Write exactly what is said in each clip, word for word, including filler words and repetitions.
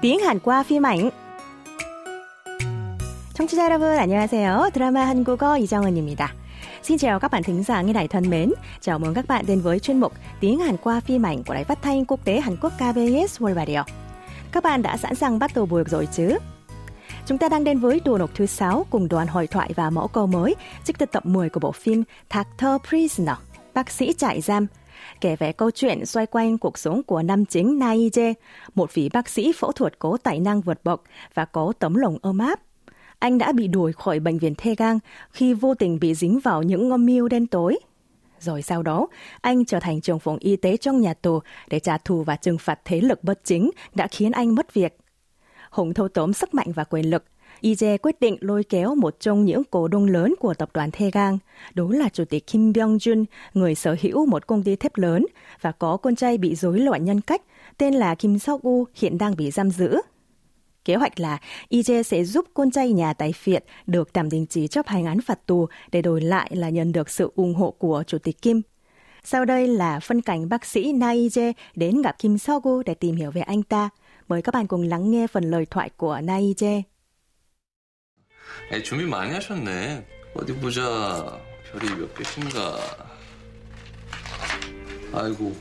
tiếng Hàn qua phim ảnh. 청취자 여러분 안녕하세요. 드라마 한국어 이정은입니다. Xin chào các bạn thính giả nghe đài thân mến. Chào mừng các bạn đến với chuyên mục Tiếng Hàn qua phim ảnh của Đài Phát thanh Quốc tế Hàn Quốc ca bê ét World Radio. Các bạn đã sẵn sàng bắt đầu buổi rồi chứ? Chúng ta đang đến với tuần học thứ sáu cùng đoàn hội thoại và mẫu câu mới trích từ tập mười của bộ phim Doctor Prisoner, bác sĩ trại giam, kể về câu chuyện xoay quanh cuộc sống của nam chính Na Ije, một vị bác sĩ phẫu thuật có tài năng vượt bậc và có tấm lòng ấm áp. Anh đã bị đuổi khỏi bệnh viện Taegang khi vô tình bị dính vào những âm mưu đen tối. Rồi sau đó, anh trở thành trưởng phòng y tế trong nhà tù để trả thù và trừng phạt thế lực bất chính đã khiến anh mất việc. Hùng thâu tóm sức mạnh và quyền lực, Ije quyết định lôi kéo một trong những cổ đông lớn của tập đoàn Taegang, đó là chủ tịch Kim Byung-jun, người sở hữu một công ty thép lớn và có con trai bị rối loạn nhân cách tên là Kim Seo-gu hiện đang bị giam giữ. Kế hoạch là Ije sẽ giúp con trai nhà tài phiệt được tạm đình chỉ chấp hành án phạt tù để đổi lại là nhận được sự ủng hộ của chủ tịch Kim. Sau đây là phân cảnh bác sĩ Na Ije đến gặp Kim Seo-gu để tìm hiểu về anh ta. Mời các bạn cùng lắng nghe phần lời thoại của Na Ije. 준비 많이 하셨네. 어디 보자. 별이 몇 개씩인가. 아이고.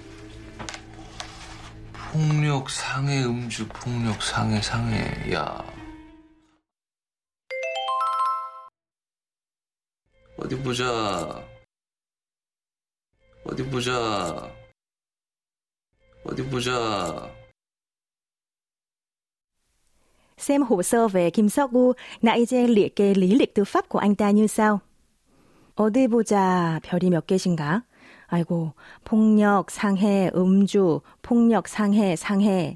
폭력 상해 음주 폭력 상해 상해. 야. 어디 보자. 어디 보자. 어디 보자. Xem hồ sơ về Kim Seo-gu, Na Ije liệt kê lý lịch tư pháp của anh ta như sau. 어디 보자, 별이 몇 개신가? 아이고, 폭력, 상해, 음주, 폭력, 상해, 상해.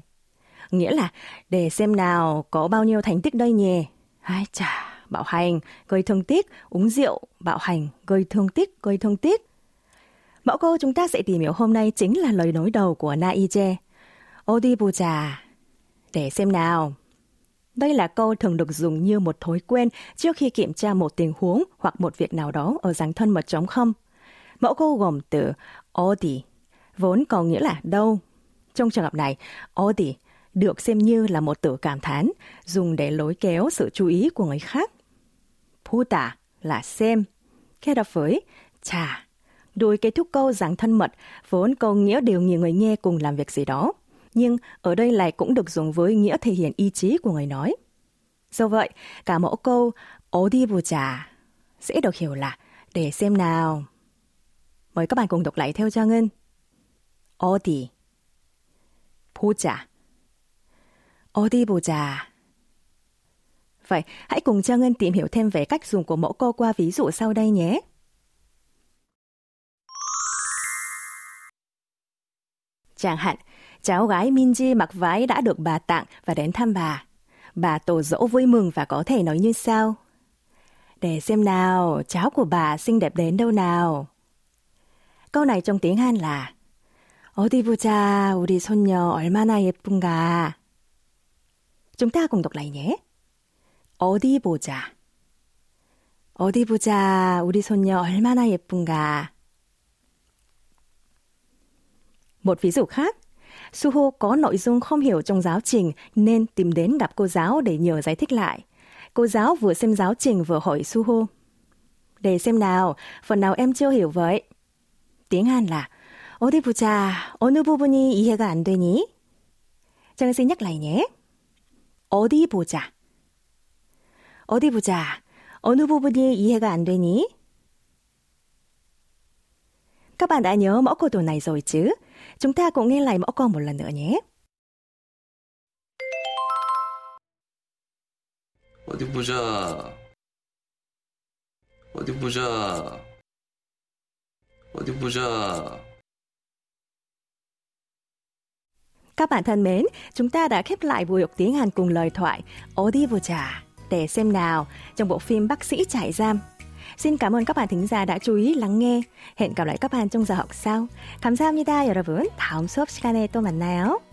Nghĩa là, để xem nào có bao nhiêu thành tích đây nhỉ? Ai chà, bạo hành, gây thương tích, uống rượu, bạo hành, gây thương tích, gây thương tích. Mẫu câu chúng ta sẽ tìm hiểu hôm nay chính là lời nói đầu của Na Ije. 어디 보자, để xem nào. Đây là câu thường được dùng như một thói quen trước khi kiểm tra một tình huống hoặc một việc nào đó ở dạng thân mật trống không. Mẫu câu gồm từ 어디, vốn có nghĩa là đâu. Trong trường hợp này, 어디 được xem như là một từ cảm thán, dùng để lối kéo sự chú ý của người khác. 보다 là xem, kết hợp với trà. Đôi kết thúc câu dạng thân mật, vốn có nghĩa điều nhiều người nghe cùng làm việc gì đó. Nhưng ở đây lại cũng được dùng với nghĩa thể hiện ý chí của người nói. Do vậy, cả mẫu câu 어디 보자 sẽ được hiểu là để xem nào. Mời các bạn cùng đọc lại theo Trang Ngân. 어디 보자, 어디 보자. Vậy, hãy cùng Trang Ngân tìm hiểu thêm về cách dùng của mẫu câu qua ví dụ sau đây nhé. Chẳng hạn, cháu gái Minji mặc váy đã được bà tặng và đến thăm bà. Bà tổ dỗ vui mừng và có thể nói như sau. Để xem nào, cháu của bà xinh đẹp đến đâu nào. Câu này trong tiếng Hàn là 어디 보자, 우리 손녀 얼마나 예쁜가. Chúng ta cùng đọc lại nhé. 어디 보자, 어디 보자, 우리 손녀 얼마나 예쁜가. Một ví dụ khác. Suho có nội dung không hiểu trong giáo trình nên tìm đến gặp cô giáo để nhờ giải thích lại. Cô giáo vừa xem giáo trình vừa hỏi Suho. Để xem nào, phần nào em chưa hiểu vậy? Tiếng Hàn là 어디 보자, 어느 부분이 이해가 안 되니? Trang xin nhắc lại nhé. 어디 보자, 어디 보자, 어느 부분이 이해가 안 되니? Các bạn đã nhớ mẫu câu tuần này rồi chứ? Chúng ta cũng nghe lại mẫu câu một lần nữa nhé. 어디 보자. 어디 보자. 어디 보자. Các bạn thân mến, chúng ta đã khép lại buổi học tiếng Hàn cùng lời thoại 어디 보자, để xem nào, trong bộ phim Bác sĩ trại giam. Xin cảm ơn các bạn thính giả đã chú ý lắng nghe. Hẹn gặp lại các bạn trong giờ học sau. 감사합니다, 여러분. 다음 수업 시간에 또 만나요.